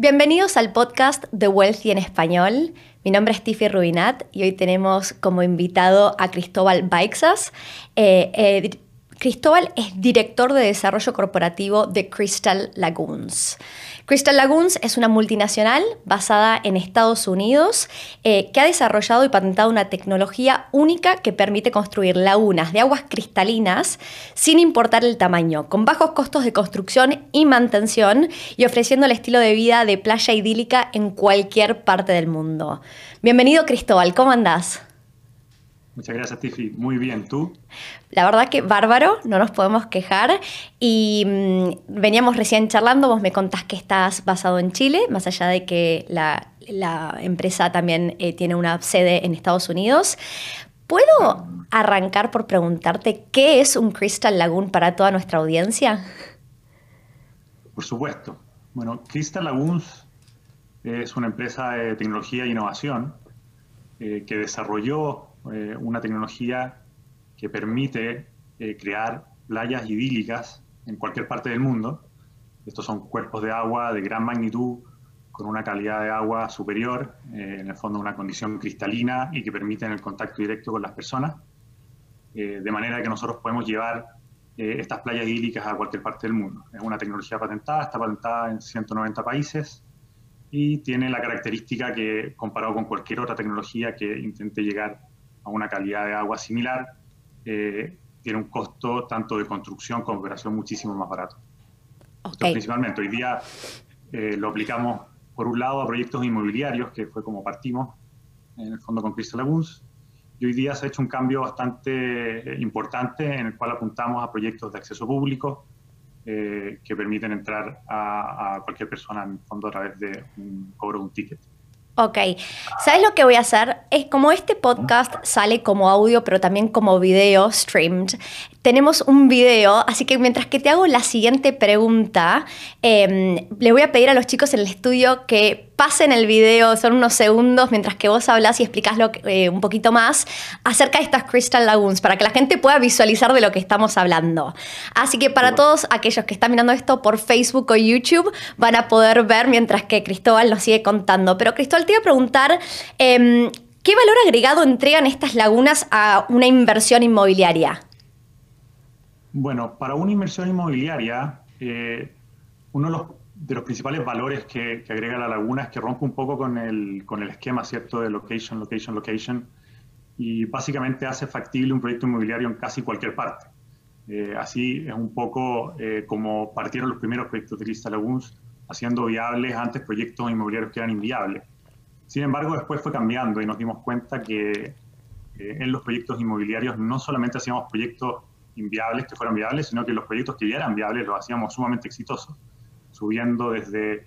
Bienvenidos al podcast The Wealthy en Español. Mi nombre es Tiffy Rubinat y hoy tenemos como invitado a Cristóbal Baixas. Cristóbal es director de desarrollo corporativo de Crystal Lagoons. Crystal Lagoons es una multinacional basada en Estados Unidos que ha desarrollado y patentado una tecnología única que permite construir lagunas de aguas cristalinas sin importar el tamaño, con bajos costos de construcción y mantención y ofreciendo el estilo de vida de playa idílica en cualquier parte del mundo. Bienvenido, Cristóbal, ¿cómo andás? Muchas gracias, Tiffy. Muy bien, ¿tú? La verdad que bárbaro, no nos podemos quejar. Y veníamos recién charlando, vos me contás que estás basado en Chile, más allá de que la empresa también tiene una sede en Estados Unidos. ¿Puedo arrancar por preguntarte qué es un Crystal Lagoon para toda nuestra audiencia? Por supuesto. Bueno, Crystal Lagoons es una empresa de tecnología e innovación que desarrolló una tecnología que permite crear playas idílicas en cualquier parte del mundo. Estos son cuerpos de agua de gran magnitud, con una calidad de agua superior, en el fondo una condición cristalina y que permiten el contacto directo con las personas, de manera que nosotros podemos llevar estas playas idílicas a cualquier parte del mundo. Es una tecnología patentada, está patentada en 190 países, y tiene la característica que, comparado con cualquier otra tecnología que intente llegar a una calidad de agua similar, tiene un costo tanto de construcción como de operación muchísimo más barato. Okay. Esto principalmente. Hoy día lo aplicamos, por un lado, a proyectos inmobiliarios, que fue como partimos, en el fondo, con Crystal Lagoons, y hoy día se ha hecho un cambio bastante importante en el cual apuntamos a proyectos de acceso público que permiten entrar a cualquier persona, en el fondo, a través de un cobro de un ticket. Ok, ¿sabes lo que voy a hacer? Es como este podcast sale como audio, pero también como video streamed. Tenemos un video, así que mientras que te hago la siguiente pregunta, le voy a pedir a los chicos en el estudio que pasen el video, son unos segundos, mientras que vos hablas y explicás un poquito más acerca de estas Crystal Lagoons, para que la gente pueda visualizar de lo que estamos hablando. Así que para todos aquellos que están mirando esto por Facebook o YouTube, van a poder ver mientras que Cristóbal nos sigue contando. Pero Cristóbal, te iba a preguntar, ¿qué valor agregado entregan estas lagunas a una inversión inmobiliaria? Bueno, para una inversión inmobiliaria, uno de los principales valores que agrega la laguna es que rompe un poco con el esquema, ¿cierto?, de location, location, location, y básicamente hace factible un proyecto inmobiliario en casi cualquier parte. Así es un poco como partieron los primeros proyectos de Crystal Lagoons, haciendo viables antes proyectos inmobiliarios que eran inviables. Sin embargo, después fue cambiando y nos dimos cuenta que en los proyectos inmobiliarios no solamente hacíamos proyectos inviables que fueron viables, sino que los proyectos que ya eran viables los hacíamos sumamente exitosos, subiendo desde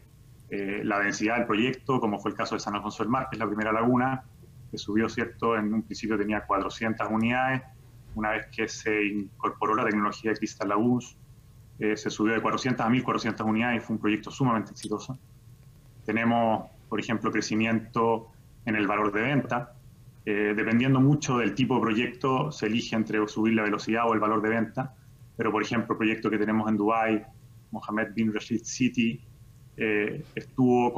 la densidad del proyecto, como fue el caso de San Alfonso del Mar, que es la primera laguna, que subió, ¿cierto?, en un principio tenía 400 unidades, una vez que se incorporó la tecnología de Crystal Lagoons, se subió de 400 a 1.400 unidades y fue un proyecto sumamente exitoso. Tenemos, por ejemplo, crecimiento en el valor de venta. Dependiendo mucho del tipo de proyecto, se elige entre subir la velocidad o el valor de venta. Pero, por ejemplo, el proyecto que tenemos en Dubái, Mohamed bin Rashid City, estuvo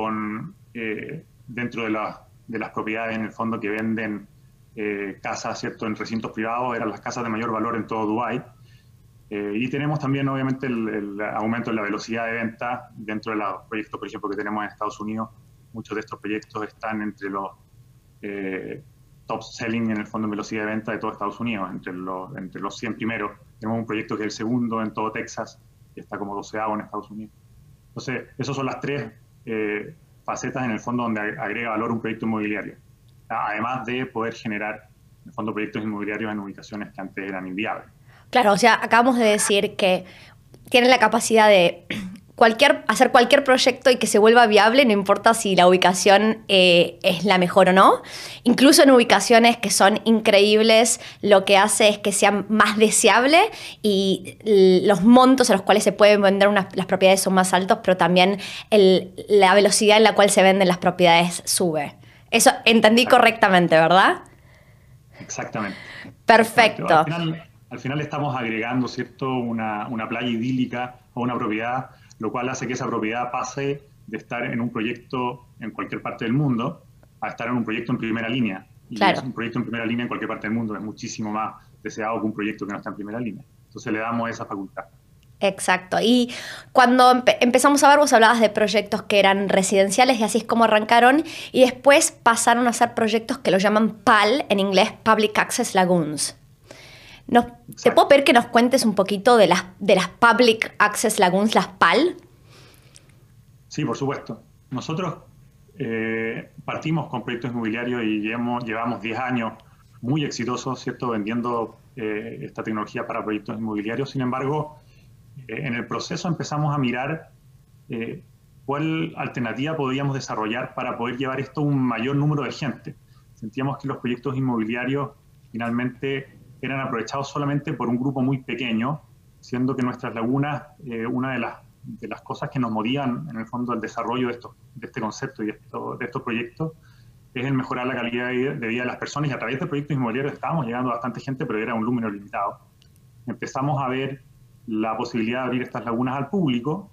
dentro de las propiedades, en el fondo, que venden casas, ¿cierto?, en recintos privados, eran las casas de mayor valor en todo Dubái. Y tenemos también, obviamente, el aumento en la velocidad de venta dentro de los proyectos, por ejemplo, que tenemos en Estados Unidos. Muchos de estos proyectos están entre los top selling, en el fondo, en velocidad de venta de todo Estados Unidos, entre los 100 primeros. Tenemos un proyecto que es el segundo en todo Texas, que está como 12º en Estados Unidos. Entonces, esas son las tres facetas, en el fondo, donde agrega valor un proyecto inmobiliario, además de poder generar, en el fondo, proyectos inmobiliarios en ubicaciones que antes eran inviables. Claro, o sea, acabamos de decir que tienen la capacidad de hacer cualquier proyecto y que se vuelva viable, no importa si la ubicación es la mejor o no. Incluso en ubicaciones que son increíbles, lo que hace es que sea más deseable y los montos a los cuales se pueden vender las propiedades son más altos, pero también la velocidad en la cual se venden las propiedades sube. Eso entendí correctamente, ¿verdad? Exactamente. Perfecto. Exacto. Al final estamos agregando, ¿cierto?, una playa idílica o una propiedad, lo cual hace que esa propiedad pase de estar en un proyecto en cualquier parte del mundo a estar en un proyecto en primera línea. Y claro, un proyecto en primera línea en cualquier parte del mundo es muchísimo más deseado que un proyecto que no está en primera línea. Entonces le damos esa facultad. Exacto. Y cuando empezamos a ver, vos hablabas de proyectos que eran residenciales y así es como arrancaron. Y después pasaron a ser proyectos que lo llaman PAL, en inglés Public Access Lagoons. ¿Te puedo pedir que nos cuentes un poquito de las Public Access Lagoons, las PAL? Sí, por supuesto. Nosotros partimos con proyectos inmobiliarios y llevamos 10 años muy exitosos, ¿cierto?, vendiendo esta tecnología para proyectos inmobiliarios. Sin embargo, en el proceso empezamos a mirar cuál alternativa podíamos desarrollar para poder llevar esto a un mayor número de gente. Sentíamos que los proyectos inmobiliarios finalmente eran aprovechados solamente por un grupo muy pequeño, siendo que nuestras lagunas, una de las cosas que nos motivan en el fondo al desarrollo de este concepto y de estos proyectos, es el mejorar la calidad de vida de las personas. Y a través de proyectos inmobiliarios estábamos llegando a bastante gente, pero era un número limitado. Empezamos a ver la posibilidad de abrir estas lagunas al público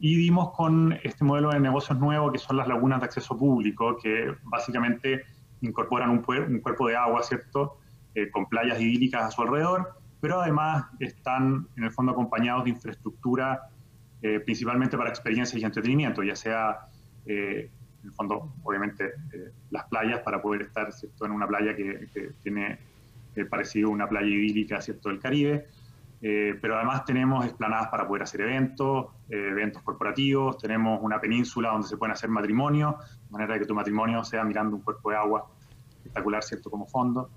y dimos con este modelo de negocios nuevo que son las lagunas de acceso público, que básicamente incorporan un cuerpo de agua, ¿cierto?, con playas idílicas a su alrededor, pero además están en el fondo acompañados de infraestructura principalmente para experiencias y entretenimiento, ya sea en el fondo obviamente las playas, para poder estar, ¿cierto?, en una playa que tiene parecido a una playa idílica, ¿cierto?, del Caribe. Pero además tenemos explanadas para poder hacer eventos, eventos corporativos, tenemos una península donde se pueden hacer matrimonios, de manera que tu matrimonio sea mirando un cuerpo de agua espectacular, ¿cierto?, como fondo.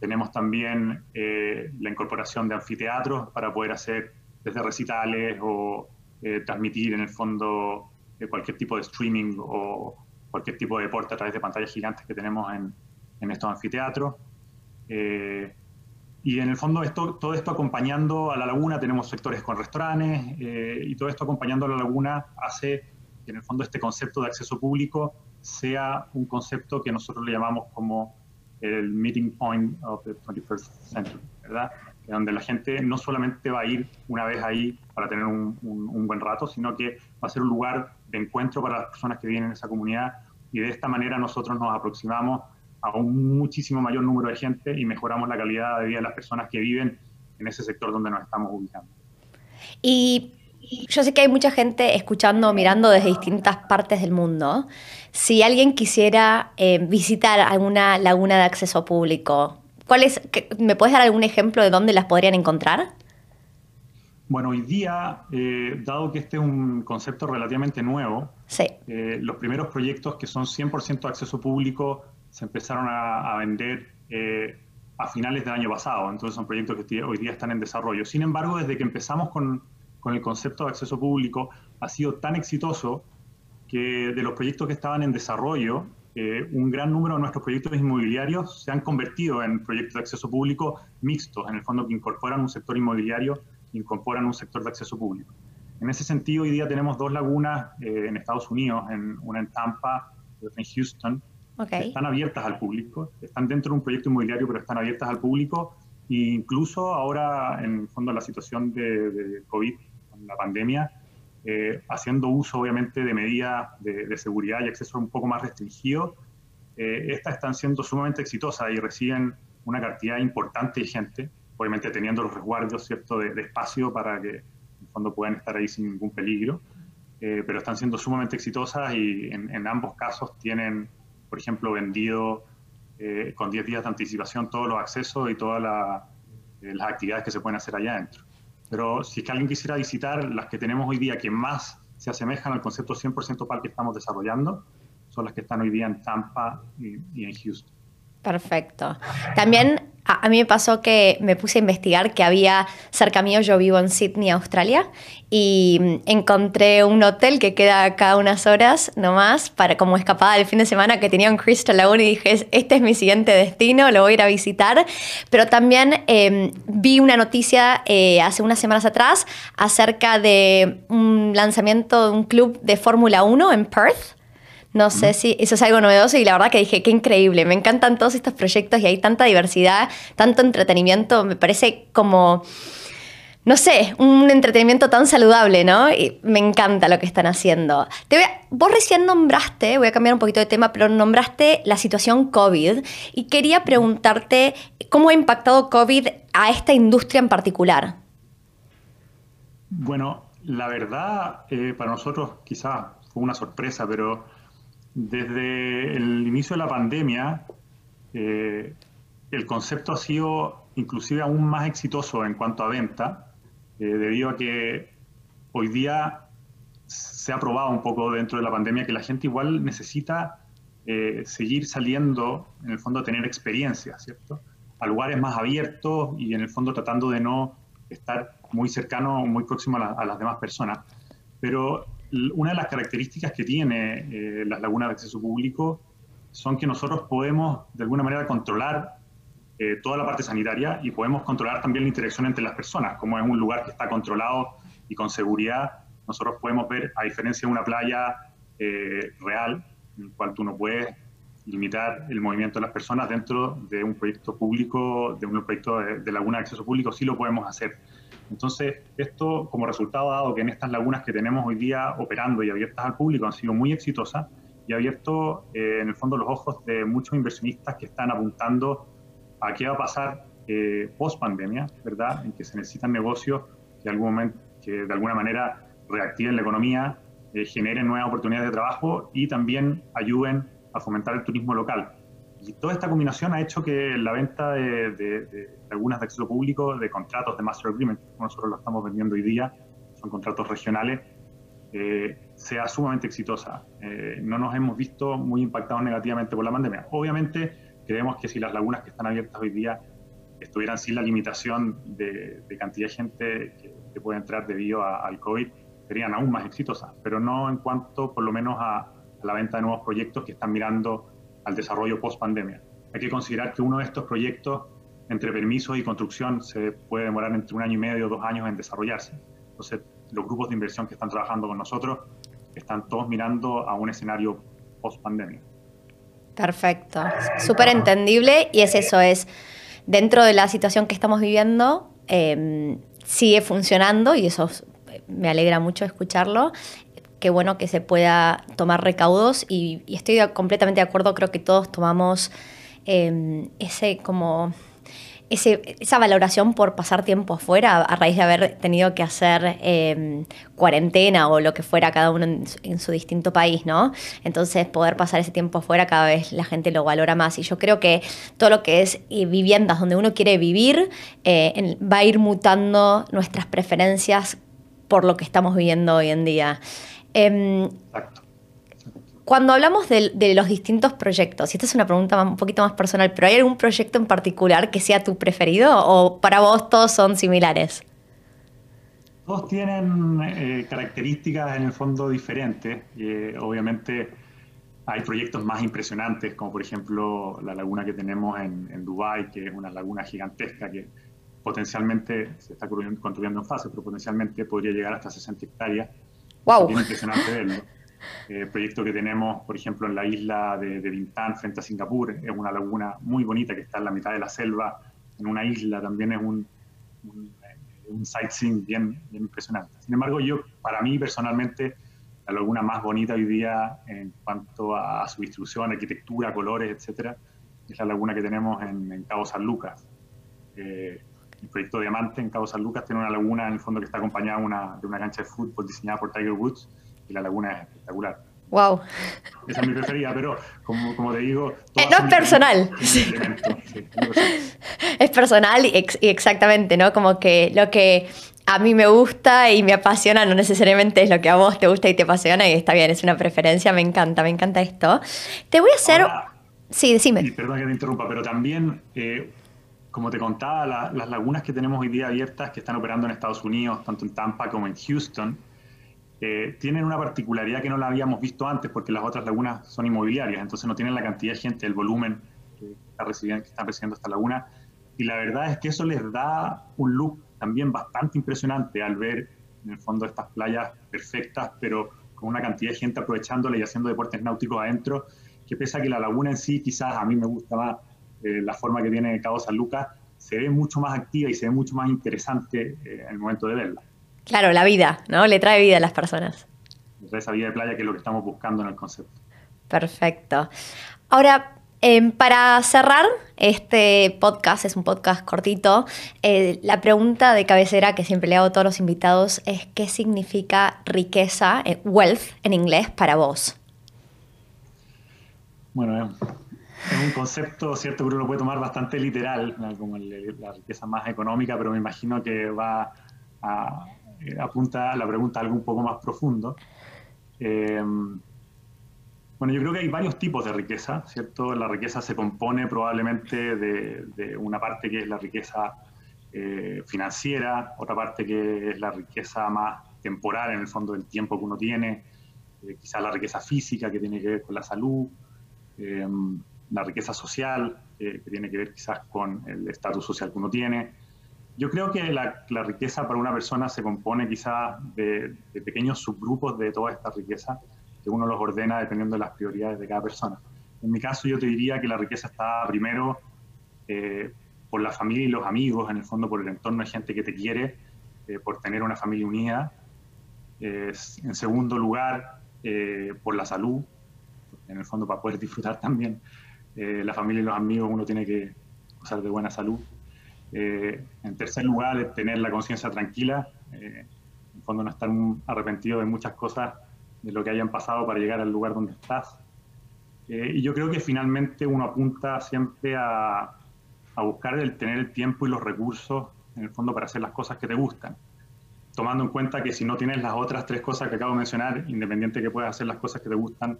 Tenemos también la incorporación de anfiteatros para poder hacer desde recitales o transmitir en el fondo cualquier tipo de streaming o cualquier tipo de deporte a través de pantallas gigantes que tenemos en estos anfiteatros. Y en el fondo todo esto acompañando a la laguna, tenemos sectores con restaurantes y todo esto acompañando a la laguna hace que en el fondo este concepto de acceso público sea un concepto que nosotros le llamamos como el meeting point of the 21st century, ¿verdad? Donde la gente no solamente va a ir una vez ahí para tener un buen rato, sino que va a ser un lugar de encuentro para las personas que viven en esa comunidad, y de esta manera nosotros nos aproximamos a un muchísimo mayor número de gente y mejoramos la calidad de vida de las personas que viven en ese sector donde nos estamos ubicando. Y yo sé que hay mucha gente escuchando, mirando desde distintas partes del mundo. Si alguien quisiera visitar alguna laguna de acceso público, ¿me puedes dar algún ejemplo de dónde las podrían encontrar? Bueno, hoy día, dado que este es un concepto relativamente nuevo, sí, los primeros proyectos que son 100% acceso público se empezaron a vender a finales del año pasado. Entonces son proyectos que hoy día están en desarrollo. Sin embargo, desde que empezamos con el concepto de acceso público, ha sido tan exitoso que de los proyectos que estaban en desarrollo, un gran número de nuestros proyectos inmobiliarios se han convertido en proyectos de acceso público mixtos, en el fondo que incorporan un sector inmobiliario, incorporan un sector de acceso público. En ese sentido, hoy día tenemos dos lagunas en Estados Unidos, una en Tampa y otra en Houston. Okay. Están abiertas al público, están dentro de un proyecto inmobiliario, pero están abiertas al público, e incluso ahora, en fondo, la situación de COVID, la pandemia, haciendo uso obviamente de medidas de seguridad y acceso un poco más restringido, estas están siendo sumamente exitosas y reciben una cantidad importante de gente, obviamente teniendo los resguardos, ¿cierto?, de espacio para que en fondo puedan estar ahí sin ningún peligro, pero están siendo sumamente exitosas y en ambos casos tienen, por ejemplo, vendido con 10 días de anticipación todos los accesos y todas las actividades que se pueden hacer allá adentro. Pero si es que alguien quisiera visitar, las que tenemos hoy día que más se asemejan al concepto 100% PAL que estamos desarrollando, son las que están hoy día en Tampa y en Houston. Perfecto. También a mí me pasó que me puse a investigar que había cerca mío, yo vivo en Sydney, Australia, y encontré un hotel que queda cada unas horas nomás para como escapada del fin de semana, que tenía un Crystal Lagoon, y dije, este es mi siguiente destino, lo voy a ir a visitar. Pero también vi una noticia hace unas semanas atrás acerca de un lanzamiento de un club de Fórmula 1 en Perth. No sé si eso es algo novedoso, y la verdad que dije, qué increíble, me encantan todos estos proyectos y hay tanta diversidad, tanto entretenimiento, me parece como no sé, un entretenimiento tan saludable, ¿no? Y me encanta lo que están haciendo. Vos recién nombraste, voy a cambiar un poquito de tema, pero nombraste la situación COVID y quería preguntarte cómo ha impactado COVID a esta industria en particular. Bueno, la verdad, para nosotros quizás fue una sorpresa, pero desde el inicio de la pandemia, el concepto ha sido inclusive aún más exitoso en cuanto a venta, debido a que hoy día se ha probado un poco dentro de la pandemia que la gente igual necesita seguir saliendo, en el fondo a tener experiencias, ¿cierto? A lugares más abiertos y en el fondo tratando de no estar muy cercano, muy próximo a las demás personas. Pero una de las características que tiene las lagunas de acceso público son que nosotros podemos de alguna manera controlar toda la parte sanitaria y podemos controlar también la interacción entre las personas. Como es un lugar que está controlado y con seguridad, nosotros podemos ver, a diferencia de una playa real, en la cual tú no puedes limitar el movimiento de las personas, dentro de un proyecto público, de un proyecto de laguna de acceso público, sí lo podemos hacer. Entonces, esto como resultado ha dado que en estas lagunas que tenemos hoy día operando y abiertas al público han sido muy exitosas y ha abierto en el fondo los ojos de muchos inversionistas que están apuntando a qué va a pasar post pandemia, ¿verdad? En que se necesitan negocios que de alguna manera reactiven la economía, generen nuevas oportunidades de trabajo y también ayuden a fomentar el turismo local. Y toda esta combinación ha hecho que la venta de lagunas de acceso público, de contratos de Master Agreement, como nosotros lo estamos vendiendo hoy día, son contratos regionales, sea sumamente exitosa. No nos hemos visto muy impactados negativamente por la pandemia. Obviamente, creemos que si las lagunas que están abiertas hoy día estuvieran sin la limitación de cantidad de gente que puede entrar debido al COVID, serían aún más exitosas, pero no en cuanto, por lo menos, a la venta de nuevos proyectos que están mirando al desarrollo post-pandemia. Hay que considerar que uno de estos proyectos, entre permisos y construcción, se puede demorar entre 1 año y medio o 2 años en desarrollarse. Entonces, los grupos de inversión que están trabajando con nosotros están todos mirando a un escenario post-pandemia. Perfecto, súper entendible, y es eso, es dentro de la situación que estamos viviendo, sigue funcionando y eso me alegra mucho escucharlo. Qué bueno que se pueda tomar recaudos y estoy completamente de acuerdo. Creo que todos tomamos esa valoración por pasar tiempo afuera a raíz de haber tenido que hacer cuarentena o lo que fuera cada uno en su distinto país, ¿no? Entonces, poder pasar ese tiempo afuera cada vez la gente lo valora más. Y yo creo que todo lo que es viviendas donde uno quiere vivir va a ir mutando nuestras preferencias por lo que estamos viviendo hoy en día. Exacto. Cuando hablamos de los distintos proyectos, y esta es una pregunta un poquito más personal, pero ¿hay algún proyecto en particular que sea tu preferido o para vos todos son similares? Todos tienen características en el fondo diferentes. Obviamente hay proyectos más impresionantes, como por ejemplo la laguna que tenemos en Dubái, que es una laguna gigantesca que potencialmente se está construyendo en fase, pero potencialmente podría llegar hasta 60 hectáreas. ¡Wow! Es impresionante verlo. Proyecto que tenemos, por ejemplo, en la isla de Bintan, frente a Singapur, es una laguna muy bonita que está en la mitad de la selva, en una isla, también es un sightseeing bien impresionante. Sin embargo, para mí personalmente, la laguna más bonita hoy día en cuanto a su distribución, arquitectura, colores, etcétera, es la laguna que tenemos en Cabo San Lucas. El proyecto Diamante en Cabo San Lucas tiene una laguna en el fondo que está acompañada de una cancha de fútbol diseñada por Tiger Woods, y la laguna es espectacular. ¡Wow! Esa es mi preferida, pero como te digo... No es personal. Sí. Es personal y exactamente, ¿no? Como que lo que a mí me gusta y me apasiona no necesariamente es lo que a vos te gusta y te apasiona, y está bien, es una preferencia, me encanta esto. Te voy a hacer... Ahora, sí, decime. Y perdón que te interrumpa, pero también, como te contaba, las lagunas que tenemos hoy día abiertas, que están operando en Estados Unidos, tanto en Tampa como en Houston, tienen una particularidad que no la habíamos visto antes, porque las otras lagunas son inmobiliarias, entonces no tienen la cantidad de gente, el volumen que están recibiendo esta laguna, y la verdad es que eso les da un look también bastante impresionante al ver en el fondo estas playas perfectas, pero con una cantidad de gente aprovechándola y haciendo deportes náuticos adentro, que pese a que la laguna en sí, quizás a mí me gusta más la forma que tiene Cabo San Lucas, se ve mucho más activa y se ve mucho más interesante en el momento de verla. Claro, la vida, ¿no? Le trae vida a las personas. Le trae esa vida de playa que es lo que estamos buscando en el concepto. Perfecto. Ahora, para cerrar este podcast, es un podcast cortito, la pregunta de cabecera que siempre le hago a todos los invitados es ¿qué significa riqueza, wealth en inglés, para vos? Bueno, es un concepto, cierto, que uno lo puede tomar bastante literal, como la riqueza más económica, pero me imagino que va a apuntar la pregunta a algo un poco más profundo. Bueno, yo creo que hay varios tipos de riqueza, ¿cierto? La riqueza se compone probablemente de una parte que es la riqueza financiera, otra parte que es la riqueza más temporal, en el fondo del tiempo que uno tiene, quizás la riqueza física que tiene que ver con la salud, la riqueza social que tiene que ver quizás con el estatus social que uno tiene. Yo creo que la riqueza para una persona se compone quizás de pequeños subgrupos de toda esta riqueza, que uno los ordena dependiendo de las prioridades de cada persona. En mi caso, yo te diría que la riqueza está primero por la familia y los amigos, en el fondo por el entorno de gente que te quiere, por tener una familia unida. En segundo lugar, por la salud, en el fondo para poder disfrutar también. La familia y los amigos uno tiene que gozar de buena salud. En tercer lugar, tener la conciencia tranquila, en el fondo no estar arrepentido de muchas cosas de lo que hayan pasado para llegar al lugar donde estás. Y yo creo que finalmente uno apunta siempre a buscar el tener el tiempo y los recursos, en el fondo, para hacer las cosas que te gustan, tomando en cuenta que si no tienes las otras tres cosas que acabo de mencionar, independiente que puedas hacer las cosas que te gustan,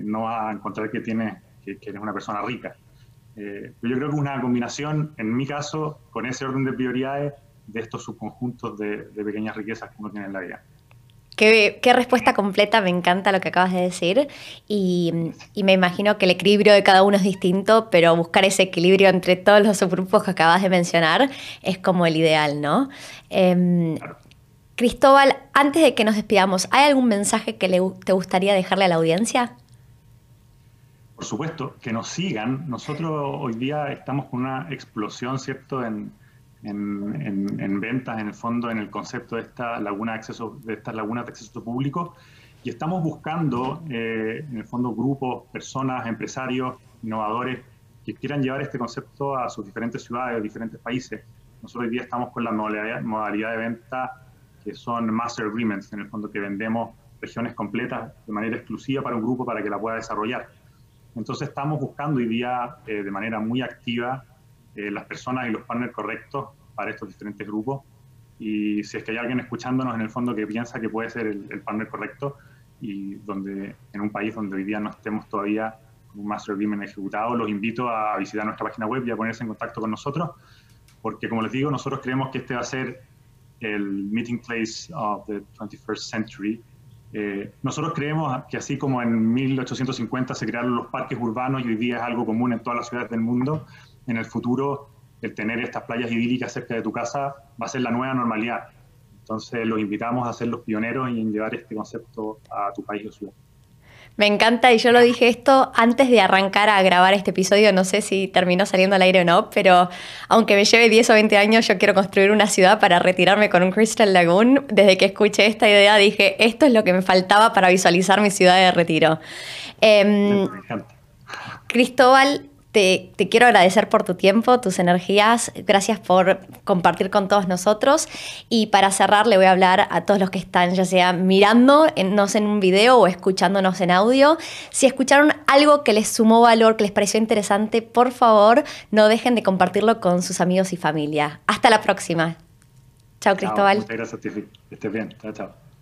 no vas a encontrar que eres una persona rica. Pero yo creo que una combinación, en mi caso, con ese orden de prioridades, de estos subconjuntos de pequeñas riquezas que uno tiene en la vida. Qué respuesta completa, me encanta lo que acabas de decir, y me imagino que el equilibrio de cada uno es distinto, pero buscar ese equilibrio entre todos los subgrupos que acabas de mencionar es como el ideal, ¿no? Claro. Cristóbal, antes de que nos despidamos, ¿hay algún mensaje que te gustaría dejarle a la audiencia? Por supuesto, que nos sigan. Nosotros hoy día estamos con una explosión, ¿cierto?, en ventas, en el fondo, en el concepto de estas lagunas de acceso público, y estamos buscando, en el fondo, grupos, personas, empresarios, innovadores que quieran llevar este concepto a sus diferentes ciudades, a diferentes países. Nosotros hoy día estamos con la modalidad de venta que son master agreements, en el fondo que vendemos regiones completas de manera exclusiva para un grupo para que la pueda desarrollar. Entonces estamos buscando hoy día de manera muy activa las personas y los partners correctos para estos diferentes grupos, y si es que hay alguien escuchándonos en el fondo que piensa que puede ser el partner correcto, y donde en un país donde hoy día no estemos todavía con un master agreement ejecutado, los invito a visitar nuestra página web y a ponerse en contacto con nosotros, porque como les digo, nosotros creemos que este va a ser el meeting place of the 21st century. Nosotros creemos que así como en 1850 se crearon los parques urbanos y hoy día es algo común en todas las ciudades del mundo, en el futuro el tener estas playas idílicas cerca de tu casa va a ser la nueva normalidad. Entonces los invitamos a ser los pioneros y en llevar este concepto a tu país o ciudad. Me encanta, y yo lo dije esto antes de arrancar a grabar este episodio, no sé si terminó saliendo al aire o no, pero aunque me lleve 10 o 20 años, yo quiero construir una ciudad para retirarme con un Crystal Lagoon. Desde que escuché esta idea dije, esto es lo que me faltaba para visualizar mi ciudad de retiro. Me encanta. Cristóbal, te quiero agradecer por tu tiempo, tus energías, gracias por compartir con todos nosotros, y para cerrar le voy a hablar a todos los que están ya sea mirándonos en un video o escuchándonos en audio. Si escucharon algo que les sumó valor, que les pareció interesante, por favor no dejen de compartirlo con sus amigos y familia. Hasta la próxima. Chao, Cristóbal. Muchas gracias, Tiffy. Que estés bien. Chao, chao.